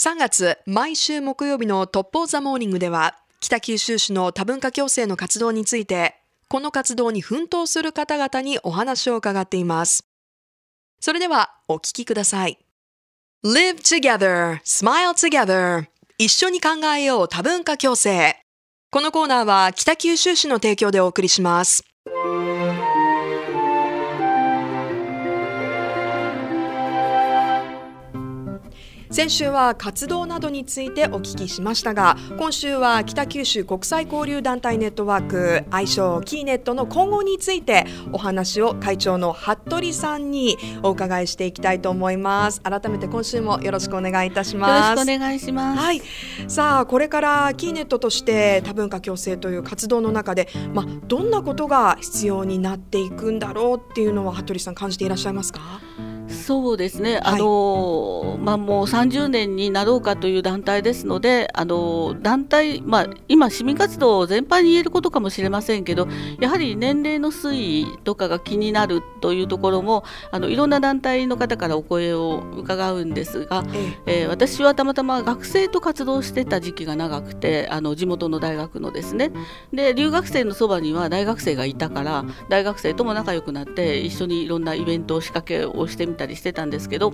3月、毎週木曜日のトップオブザモーニングでは、北九州市の多文化共生の活動について、この活動に奮闘する方々にお話を伺っています。それでは、お聞きください。Live together, smile together. 一緒に考えよう多文化共生。このコーナーは北九州市の提供でお送りします。先週は活動などについてお聞きしましたが、今週は北九州国際交流団体ネットワーク、愛称キーネットの今後についてお話を会長の服部さんにお伺いしていきたいと思います。改めて今週もよろしくお願いいたします。よろしくお願いします。はい。さあ、これからキーネットとして多文化共生という活動の中で、どんなことが必要になっていくんだろうっていうのは服部さん感じていらっしゃいますか？そうですね、もう30年になろうかという団体ですので、団体、今市民活動全般に言えることかもしれませんけど、やはり年齢の推移とかが気になるというところもいろんな団体の方からお声を伺うんですが、私はたまたま学生と活動してた時期が長くて、地元の大学のですね、で留学生のそばには大学生がいたから、大学生とも仲良くなって一緒にいろんなイベントを仕掛けをしてみたりしてたんですけど、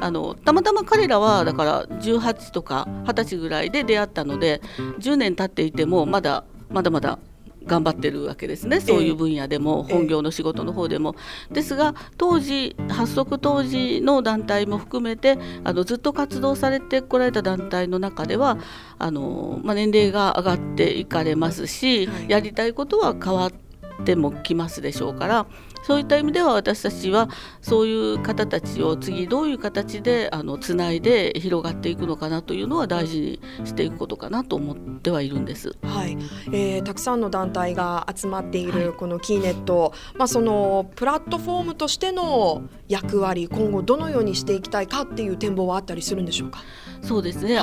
たまたま彼らはだから18とか20歳ぐらいで出会ったので、10年経っていてもまだまだ頑張ってるわけですね。そういう分野でも、本業の仕事の方でも、ですが発足当時の団体も含めてずっと活動されてこられた団体の中では年齢が上がっていかれますし、やりたいことは変わってもきますでしょうから、そういった意味では私たちはそういう方たちを次どういう形でつないで広がっていくのかなというのは大事にしていくことかなと思ってはいるんです。たくさんの団体が集まっているこのキーネット、そのプラットフォームとしての役割、今後どのようにしていきたいかっていう展望はあったりするんでしょうか？そうですね、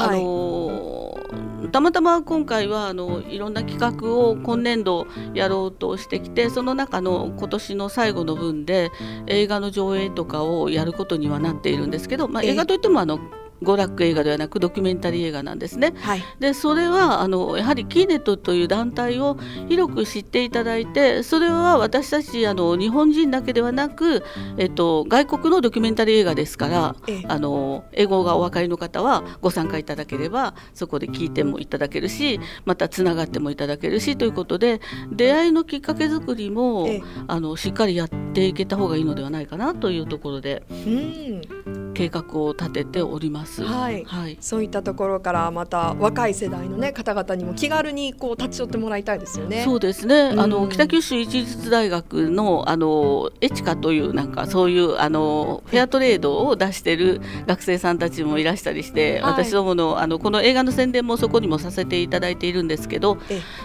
たまたま今回はいろんな企画を今年度やろうとしてきて、その中の今年の最後の分で映画の上映とかをやることにはなっているんですけど、映画といっても娯楽映画ではなくドキュメンタリー映画なんですね。でそれはやはりキーネットという団体を広く知っていただいて、それは私たち日本人だけではなく、外国のドキュメンタリー映画ですから、英語がお分かりの方はご参加いただければそこで聞いてもいただけるし、またつながってもいただけるしということで、出会いのきっかけ作りも、しっかりやっていけた方がいいのではないかなというところで、計画を立てております。そういったところからまた若い世代の、方々にも気軽にこう立ち寄ってもらいたいですよね。そうですね、北九州市立大学のエチカというそういうフェアトレードを出している学生さんたちもいらしたりして、私どものこの映画の宣伝もそこにもさせていただいているんですけど、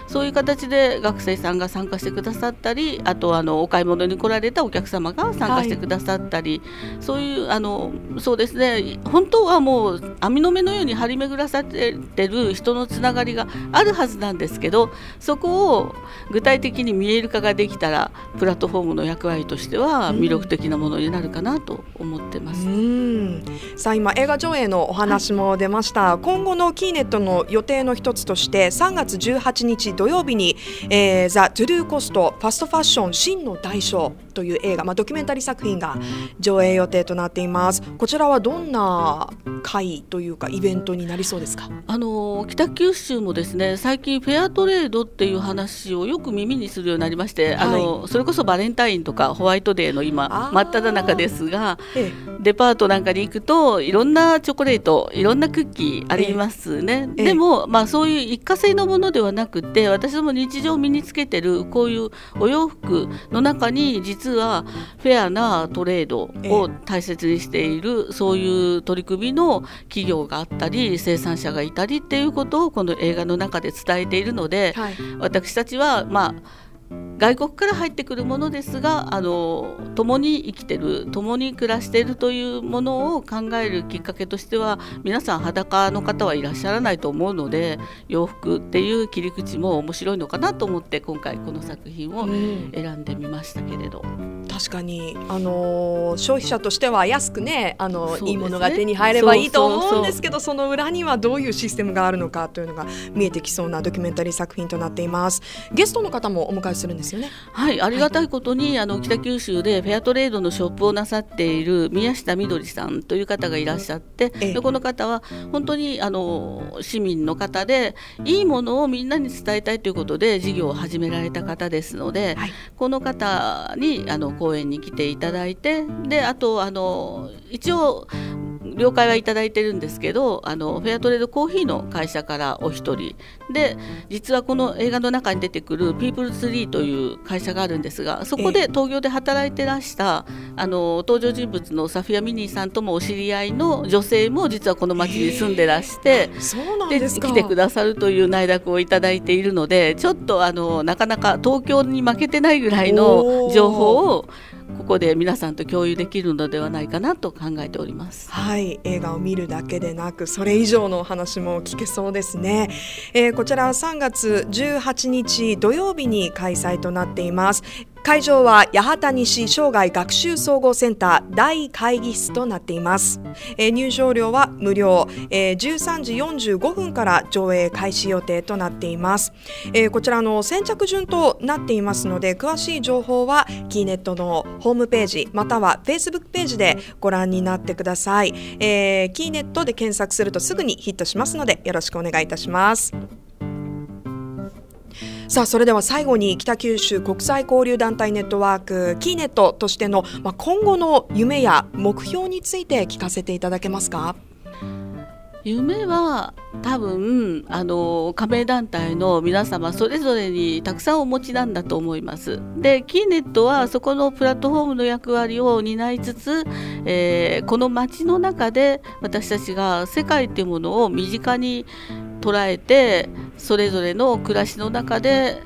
そういう形で学生さんが参加してくださったり、あとお買い物に来られたお客様が参加してくださったり、そういうそうですね、本当はもう網の目のように張り巡らされてる人のつながりがあるはずなんですけど、そこを具体的に見える化ができたらプラットフォームの役割としては魅力的なものになるかなと思ってます。さあ、今映画上映のお話も出ました、今後のキーネットの予定の一つとして、3月18日土曜日に、ザ・トゥドゥ・コストファストファッション真の代償という映画、ドキュメンタリー作品が上映予定となっています。こちらはどんな会というかイベントになりそうですか？北九州もですね、最近フェアトレードっていう話をよく耳にするようになりまして、それこそバレンタインとかホワイトデーの今真っ只中ですが、デパートなんかに行くといろんなチョコレート、いろんなクッキーありますね。でも、そういう一過性のものではなくて、私ども日常身につけてるこういうお洋服の中に実はフェアなトレードを大切にしている、そういう取り組みの企業があったり生産者がいたりっていうことをこの映画の中で伝えているので、私たちは外国から入ってくるものですが、共に生きてる、共に暮らしているというものを考えるきっかけとしては、皆さん裸の方はいらっしゃらないと思うので、洋服っていう切り口も面白いのかなと思って今回この作品を選んでみましたけれど、確かに消費者としては安くねいいものが手に入ればいいと思うんですけど、その裏にはどういうシステムがあるのかというのが見えてきそうなドキュメンタリー作品となっています。ゲストの方もお迎えするんですよね。はい、ありがたいことに北九州でフェアトレードのショップをなさっている宮下みどりさんという方がいらっしゃって、でこの方は本当に市民の方でいいものをみんなに伝えたいということで事業を始められた方ですので、はい、この方に講演に来ていただいて、であと一応了解はいただいてるんですけどフェアトレードコーヒーの会社からお一人で、実はこの映画の中に出てくるピープルツリーという会社があるんですが、そこで東京で働いてらした登場人物のサフィア・ミニーさんともお知り合いの女性も実はこの町に住んでらして、そうなんですか。で来てくださるという内諾をいただいているので、ちょっとなかなか東京に負けてないぐらいの情報をここで皆さんと共有できるのではないかなと考えております。はい、映画を見るだけでなくそれ以上のお話も聞けそうですね。こちらは3月18日土曜日に開催となっています。会場は八幡西生涯学習総合センター大会議室となっています。入場料は無料、13時45分から上映開始予定となっています。こちら先着順となっていますので、詳しい情報はキーネットのホームページまたは Facebook ページでご覧になってください。キーネットで検索するとすぐにヒットしますのでよろしくお願いいたします。さあ、それでは最後に北九州国際交流団体ネットワークキーネットとしての今後の夢や目標について聞かせていただけますか。夢は多分加盟団体の皆様それぞれにたくさんお持ちなんだと思います。でキーネットはそこのプラットフォームの役割を担いつつ、この街の中で私たちが世界というものを身近に捉えて、それぞれの暮らしの中で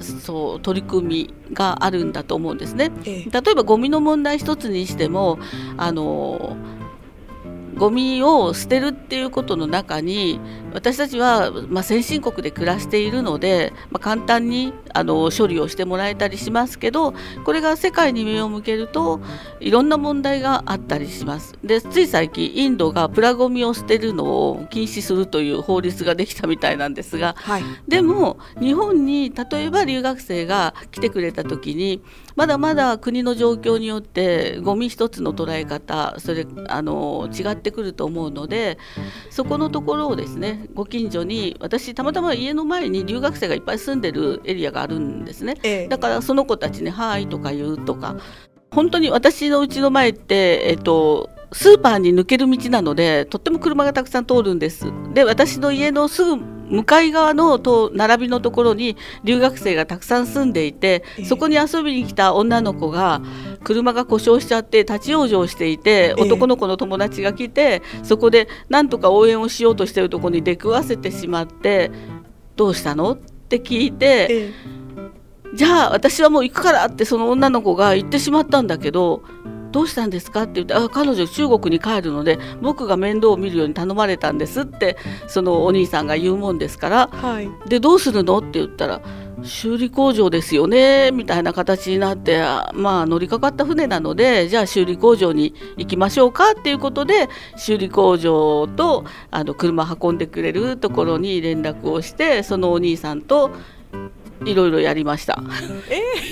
そう取り組みがあるんだと思うんですね。例えばゴミの問題一つにしてもゴミを捨てるっていうことの中に私たちは、先進国で暮らしているので、簡単に処理をしてもらえたりしますけど、これが世界に目を向けるといろんな問題があったりします。でつい最近インドがプラゴミを捨てるのを禁止するという法律ができたみたいなんですが、はい、でも日本に例えば留学生が来てくれた時にまだまだ国の状況によってゴミ一つの捉え方それ違ってくると思うので、そこのところをですね、ご近所に私たまたま家の前に留学生がいっぱい住んでるエリアがあるんですね、だからその子たちにはいとか言うとか、本当に私の家の前って、スーパーに抜ける道なのでとっても車がたくさん通るんです。で私の家のすぐ向かい側の並びのところに留学生がたくさん住んでいて、そこに遊びに来た女の子が車が故障しちゃって立ち往生していて、男の子の友達が来てそこでなんとか応援をしようとしているところに出くわせてしまって、どうしたのって聞いて、じゃあ私はもう行くからってその女の子が言ってしまったんだけど、どうしたんですかって言って、彼女中国に帰るので僕が面倒を見るように頼まれたんですってそのお兄さんが言うもんですから、はい、でどうするのって言ったら修理工場ですよねみたいな形になって、乗りかかった船なのでじゃあ修理工場に行きましょうかっていうことで修理工場と車運んでくれるところに連絡をして、そのお兄さんといろいろやりました。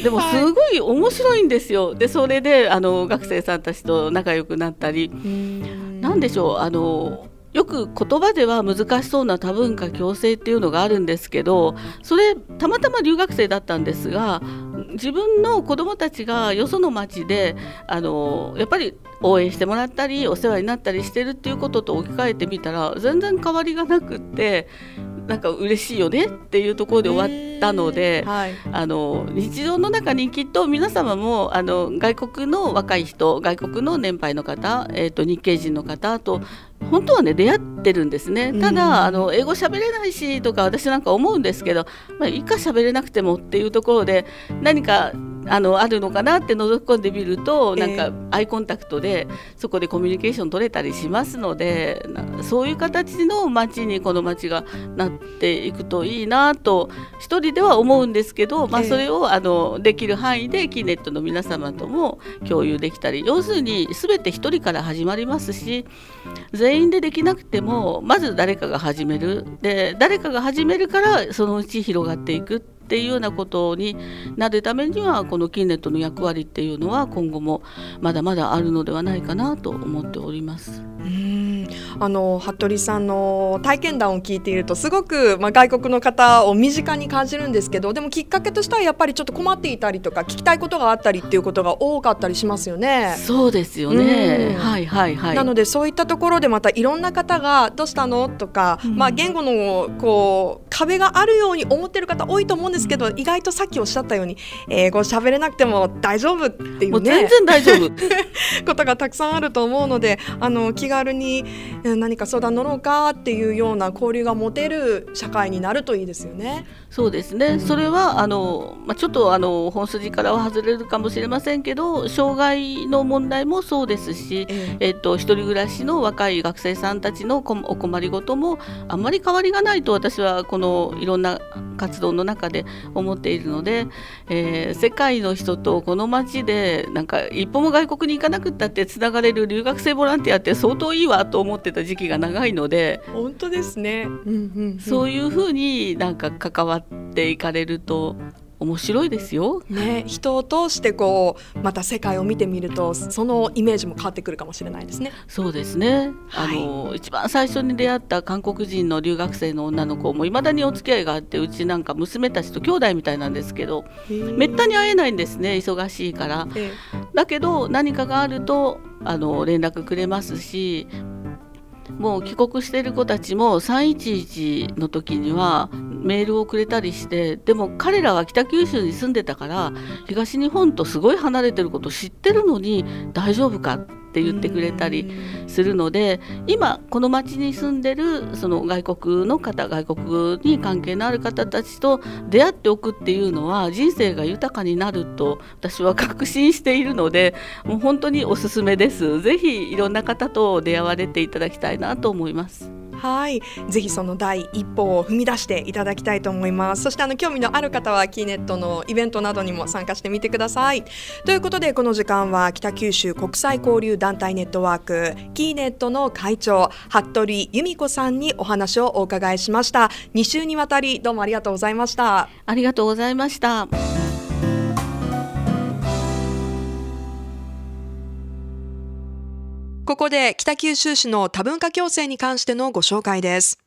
でもすごい面白いんですよ。でそれで学生さんたちと仲良くなったり、なんでしょうよく言葉では難しそうな多文化共生っていうのがあるんですけど、それたまたま留学生だったんですが、自分の子どもたちがよその町でやっぱり応援してもらったりお世話になったりしてるっていうことと置き換えてみたら全然変わりがなくって、なんか嬉しいよねっていうところで終わったので、はい、日常の中にきっと皆様も外国の若い人、外国の年配の方、日系人の方と本当はね出会ってるんですね。ただ、英語喋れないしとか私なんか思うんですけど、いいか喋れなくてもっていうところで何かあるのかなって覗き込んでみると、なんかアイコンタクトでそこでコミュニケーション取れたりしますので、そういう形の街にこの街がなっていくといいなと一人では思うんですけど、それをできる範囲でキーネットの皆様とも共有できたり、要するに全て一人から始まりますし、全員でできなくてもまず誰かが始める、で誰かが始めるからそのうち広がっていくっていうようなことになるためには、このキーネットの役割っていうのは今後もまだまだあるのではないかなと思っております。服部さんの体験談を聞いているとすごく、外国の方を身近に感じるんですけど、でもきっかけとしてはやっぱりちょっと困っていたりとか聞きたいことがあったりっていうことが多かったりしますよね。そうですよね、はいはいはい。なのでそういったところでまたいろんな方がどうしたのとか、言語の壁があるように思ってる方多いと思うんですけど、意外とさっきおっしゃったように英語喋れなくても大丈夫っていうね、もう全然大丈夫ことがたくさんあると思うので、気軽に何か相談乗ろうかっていうような交流が持てる社会になるといいですよね。そうですね、それはちょっと本筋からは外れるかもしれませんけど、障害の問題もそうですし、一人暮らしの若い学生さんたちのお困りごともあんまり変わりがないと私はこのいろんな活動の中で思っているので、世界の人とこの街でなんか一歩も外国に行かなくったってつながれる留学生ボランティアって相当いいわと思ってた時期が長いので、本当ですね、そういうふうになんか関わっていかれると面白いですよ、人を通してまた世界を見てみるとそのイメージも変わってくるかもしれないですね。そうですね、一番最初に出会った韓国人の留学生の女の子もいまだにお付き合いがあって、うちなんか娘たちと兄弟みたいなんですけど、めったに会えないんですね、忙しいから、だけど何かがあると連絡くれますし、もう帰国している子たちも 3.11 の時にはメールをくれたりして、でも彼らは北九州に住んでたから東日本とすごい離れてること知ってるのに大丈夫かって言ってくれたりするので、今この町に住んでるその外国の方、外国に関係のある方たちと出会っておくっていうのは人生が豊かになると私は確信しているので、もう本当におすすめです。ぜひいろんな方と出会われていただきたいなと思います。はい、ぜひその第一歩を踏み出していただきたいと思います。そして興味のある方はキーネットのイベントなどにも参加してみてください。ということでこの時間は北九州国際交流団体ネットワークキーネットの会長服部由美子さんにお話をお伺いしました。2週にわたりどうもありがとうございました。ありがとうございました。ここで北九州市の多文化共生に関してのご紹介です。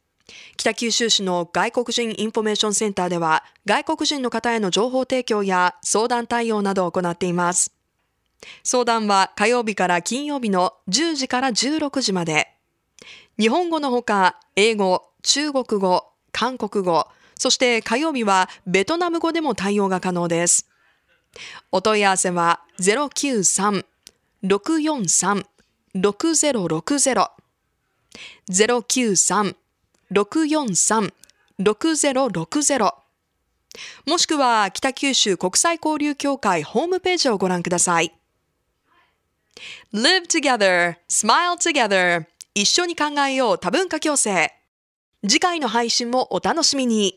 北九州市の外国人インフォメーションセンターでは、外国人の方への情報提供や相談対応などを行っています。相談は火曜日から金曜日の10時から16時まで。日本語のほか、英語、中国語、韓国語、そして火曜日はベトナム語でも対応が可能です。お問い合わせは093-643-6060 もしくは北九州国際交流協会ホームページをご覧ください。 Live together, smile together 一緒に考えよう多文化共生。次回の配信もお楽しみに。